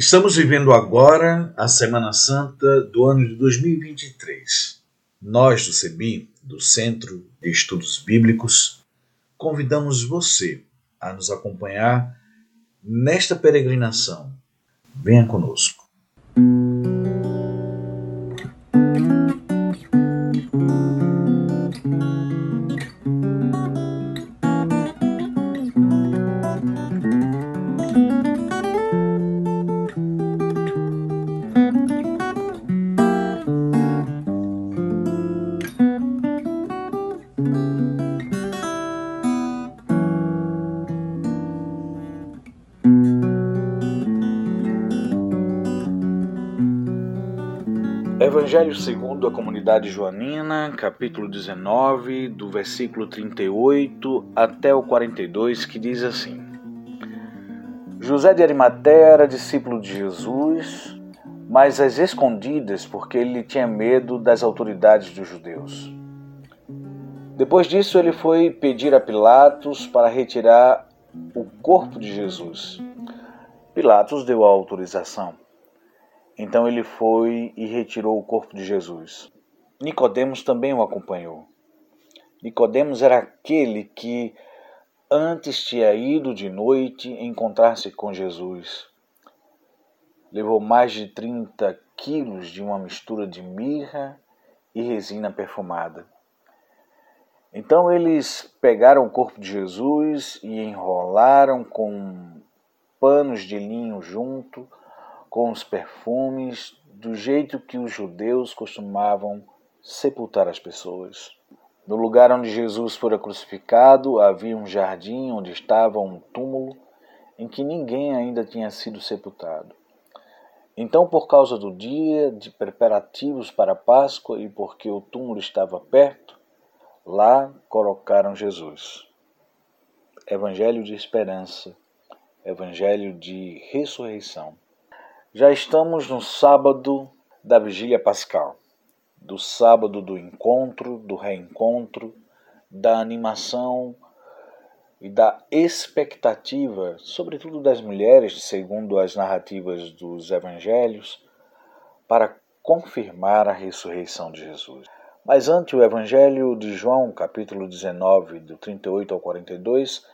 Estamos vivendo agora a Semana Santa do ano de 2023. Nós do CEBI, do Centro de Estudos Bíblicos, convidamos você a nos acompanhar nesta peregrinação. Venha conosco. Evangelho segundo a Comunidade Joanina, capítulo 19, do versículo 38 até o 42, que diz assim: José de Arimateia era discípulo de Jesus, mas às escondidas, porque ele tinha medo das autoridades dos judeus. Depois disso, ele foi pedir a Pilatos para retirar o corpo de Jesus. Pilatos deu a autorização. Então ele foi e retirou o corpo de Jesus. Nicodemos também o acompanhou. Nicodemos era aquele que antes tinha ido de noite encontrar-se com Jesus. Levou mais de 30 quilos de uma mistura de mirra e resina perfumada. Então eles pegaram o corpo de Jesus e enrolaram com panos de linho junto, com os perfumes, do jeito que os judeus costumavam sepultar as pessoas. No lugar onde Jesus fora crucificado, havia um jardim onde estava um túmulo em que ninguém ainda tinha sido sepultado. Então, por causa do dia de preparativos para a Páscoa e porque o túmulo estava perto, lá colocaram Jesus. Evangelho de esperança, Evangelho de ressurreição. Já estamos no sábado da vigília pascal, do sábado do encontro, do reencontro, da animação e da expectativa, sobretudo das mulheres, segundo as narrativas dos evangelhos, para confirmar a ressurreição de Jesus. Mas ante o Evangelho de João, capítulo 19, do 38 ao 42,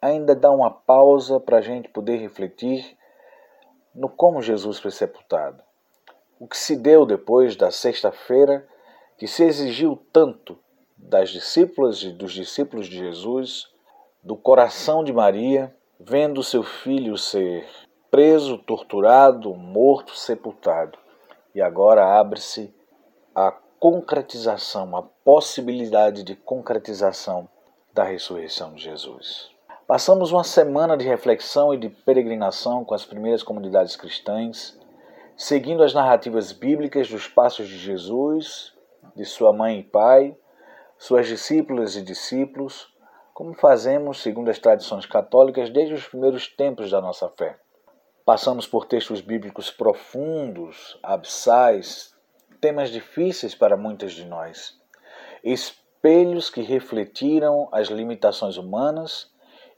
ainda dá uma pausa para a gente poder refletir no como Jesus foi sepultado, o que se deu depois da sexta-feira que se exigiu tanto das discípulas e dos discípulos de Jesus, do coração de Maria, vendo seu filho ser preso, torturado, morto, sepultado. E agora abre-se a concretização, a possibilidade de concretização da ressurreição de Jesus. Passamos uma semana de reflexão e de peregrinação com as primeiras comunidades cristãs, seguindo as narrativas bíblicas dos passos de Jesus, de sua mãe e pai, suas discípulas e discípulos, como fazemos segundo as tradições católicas desde os primeiros tempos da nossa fé. Passamos por textos bíblicos profundos, abissais, temas difíceis para muitas de nós, espelhos que refletiram as limitações humanas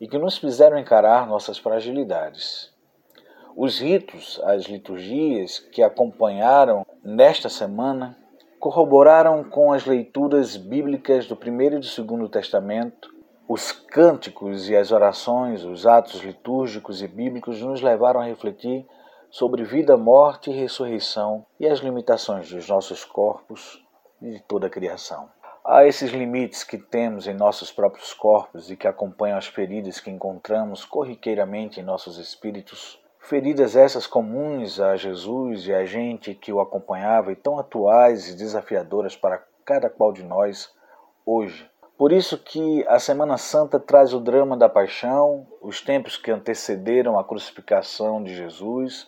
e que nos fizeram encarar nossas fragilidades. Os ritos, as liturgias que acompanharam nesta semana corroboraram com as leituras bíblicas do Primeiro e do Segundo Testamento. Os cânticos e as orações, os atos litúrgicos e bíblicos nos levaram a refletir sobre vida, morte e ressurreição e as limitações dos nossos corpos e de toda a criação. Há esses limites que temos em nossos próprios corpos e que acompanham as feridas que encontramos corriqueiramente em nossos espíritos, feridas essas comuns a Jesus e a gente que o acompanhava e tão atuais e desafiadoras para cada qual de nós hoje. Por isso que a Semana Santa traz o drama da paixão, os tempos que antecederam a crucificação de Jesus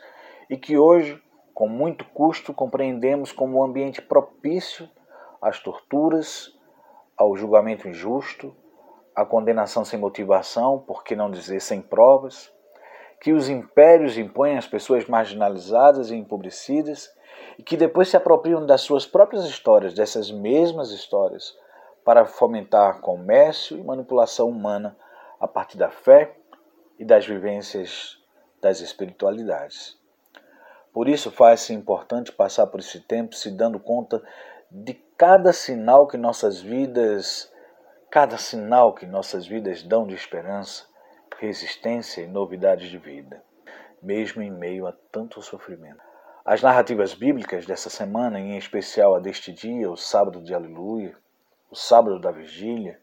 e que hoje, com muito custo, compreendemos como um ambiente propício às torturas, ao julgamento injusto, à condenação sem motivação, por que não dizer sem provas, que os impérios impõem às pessoas marginalizadas e empobrecidas e que depois se apropriam das suas próprias histórias, dessas mesmas histórias, para fomentar comércio e manipulação humana a partir da fé e das vivências das espiritualidades. Por isso faz-se importante passar por esse tempo se dando conta de cada sinal que nossas vidas dão de esperança, resistência e novidades de vida, mesmo em meio a tanto sofrimento. As narrativas bíblicas dessa semana, em especial a deste dia, o sábado de Aleluia, o sábado da Vigília,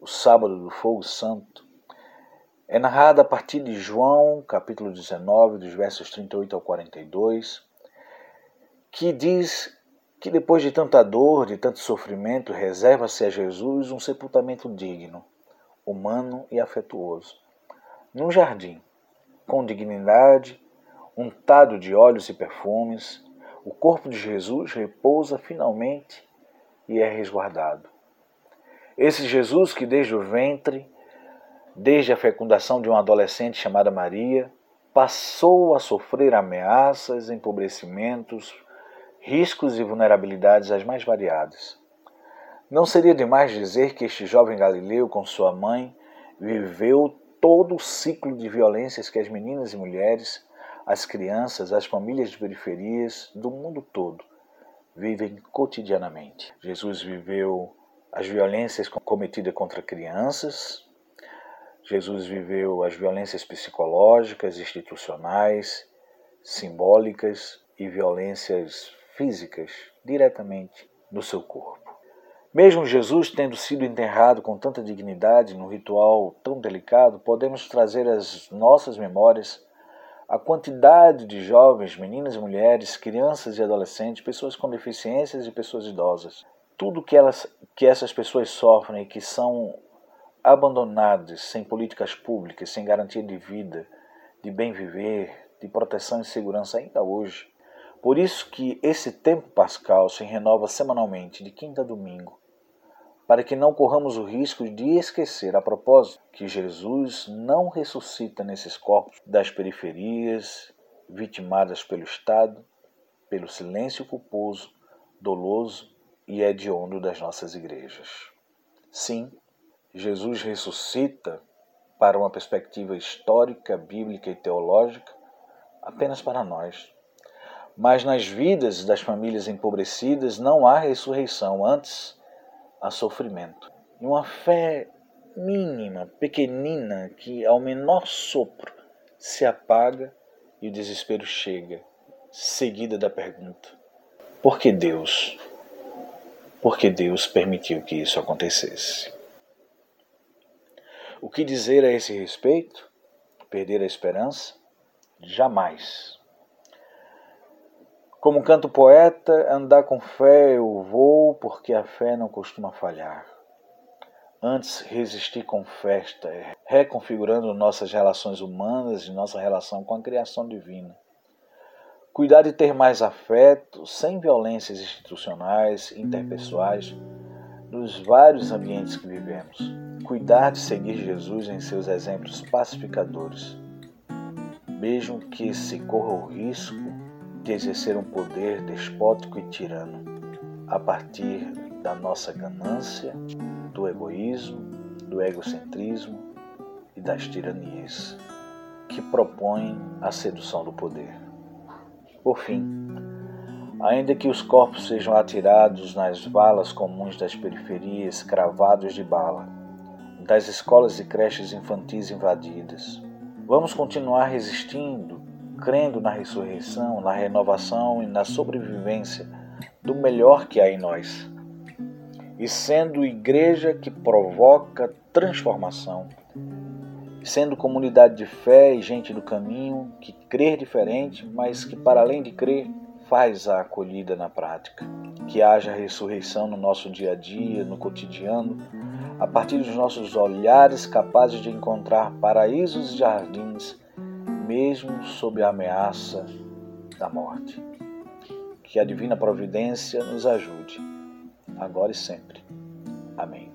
o sábado do Fogo Santo, é narrada a partir de João, capítulo 19, dos versos 38 ao 42, que diz que depois de tanta dor, de tanto sofrimento, reserva-se a Jesus um sepultamento digno, humano e afetuoso, num jardim, com dignidade, untado de óleos e perfumes, o corpo de Jesus repousa finalmente e é resguardado. Esse Jesus que desde o ventre, desde a fecundação de uma adolescente chamada Maria, passou a sofrer ameaças, empobrecimentos, riscos e vulnerabilidades as mais variadas. Não seria demais dizer que este jovem galileu, com sua mãe, viveu todo o ciclo de violências que as meninas e mulheres, as crianças, as famílias de periferias do mundo todo vivem cotidianamente. Jesus viveu as violências cometidas contra crianças, Jesus viveu as violências psicológicas, institucionais, simbólicas e violências físicas diretamente no seu corpo. Mesmo Jesus tendo sido enterrado com tanta dignidade num ritual tão delicado, podemos trazer às nossas memórias a quantidade de jovens, meninas e mulheres, crianças e adolescentes, pessoas com deficiências e pessoas idosas. Tudo que essas pessoas sofrem e que são abandonados, sem políticas públicas, sem garantia de vida, de bem viver, de proteção e segurança ainda hoje. Por isso que esse tempo pascal se renova semanalmente, de quinta a domingo, para que não corramos o risco de esquecer, a propósito, que Jesus não ressuscita nesses corpos das periferias, vitimadas pelo Estado, pelo silêncio culposo, doloso e hediondo das nossas igrejas. Sim, Jesus ressuscita para uma perspectiva histórica, bíblica e teológica apenas para nós. Mas nas vidas das famílias empobrecidas não há ressurreição, antes há sofrimento. E uma fé mínima, pequenina, que ao menor sopro se apaga e o desespero chega, seguida da pergunta: por que Deus? Por que Deus permitiu que isso acontecesse? O que dizer a esse respeito? Perder a esperança? Jamais. Como canta o poeta, andar com fé eu vou, porque a fé não costuma falhar. Antes, resistir com festa, reconfigurando nossas relações humanas e nossa relação com a criação divina. Cuidar de ter mais afeto, sem violências institucionais, interpessoais, nos vários ambientes que vivemos. Cuidar de seguir Jesus em seus exemplos pacificadores, mesmo que se corra o risco de exercer um poder despótico e tirano a partir da nossa ganância, do egoísmo, do egocentrismo e das tiranias que propõem a sedução do poder. Por fim, ainda que os corpos sejam atirados nas valas comuns das periferias, cravados de bala, das escolas e creches infantis invadidas, vamos continuar resistindo, crendo na ressurreição, na renovação e na sobrevivência do melhor que há em nós, e sendo igreja que provoca transformação, sendo comunidade de fé e gente do caminho que crê diferente, mas que, para além de crer, faz a acolhida na prática. Que haja ressurreição no nosso dia a dia, no cotidiano, a partir dos nossos olhares capazes de encontrar paraísos e jardins, mesmo sob a ameaça da morte. Que a divina providência nos ajude, agora e sempre. Amém.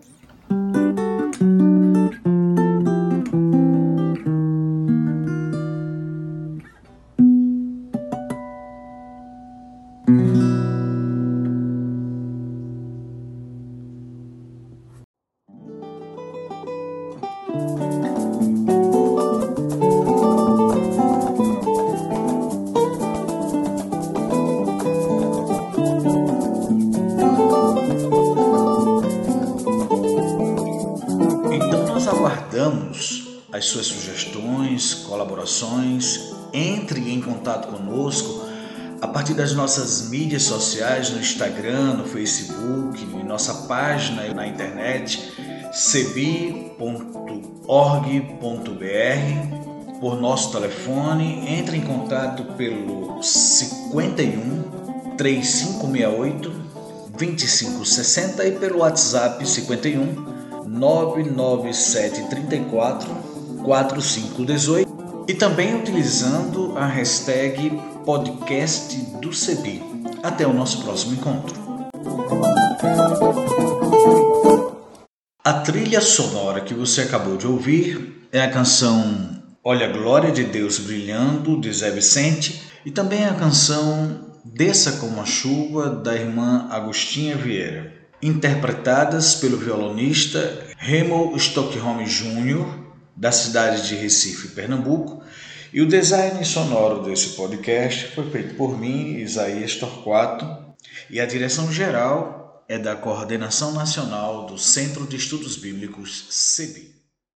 as suas sugestões, colaborações. Entre em contato conosco a partir das nossas mídias sociais, no Instagram, no Facebook, em nossa página na internet, cebi.org.br, por nosso telefone. Entre em contato pelo 51 3568 2560 e pelo WhatsApp 51 99734 4518 e também utilizando a hashtag podcast do CEBI. Até o nosso próximo encontro. A trilha sonora que você acabou de ouvir é a canção Olha a Glória de Deus Brilhando, de Zé Vicente, e também a canção Desça Como a Chuva, da irmã Agostinha Vieira, interpretadas pelo violonista Remo Stockholm Jr., da cidade de Recife, Pernambuco, e o design sonoro desse podcast foi feito por mim, Isaías Torquato, e a direção geral é da Coordenação Nacional do Centro de Estudos Bíblicos, CEBI.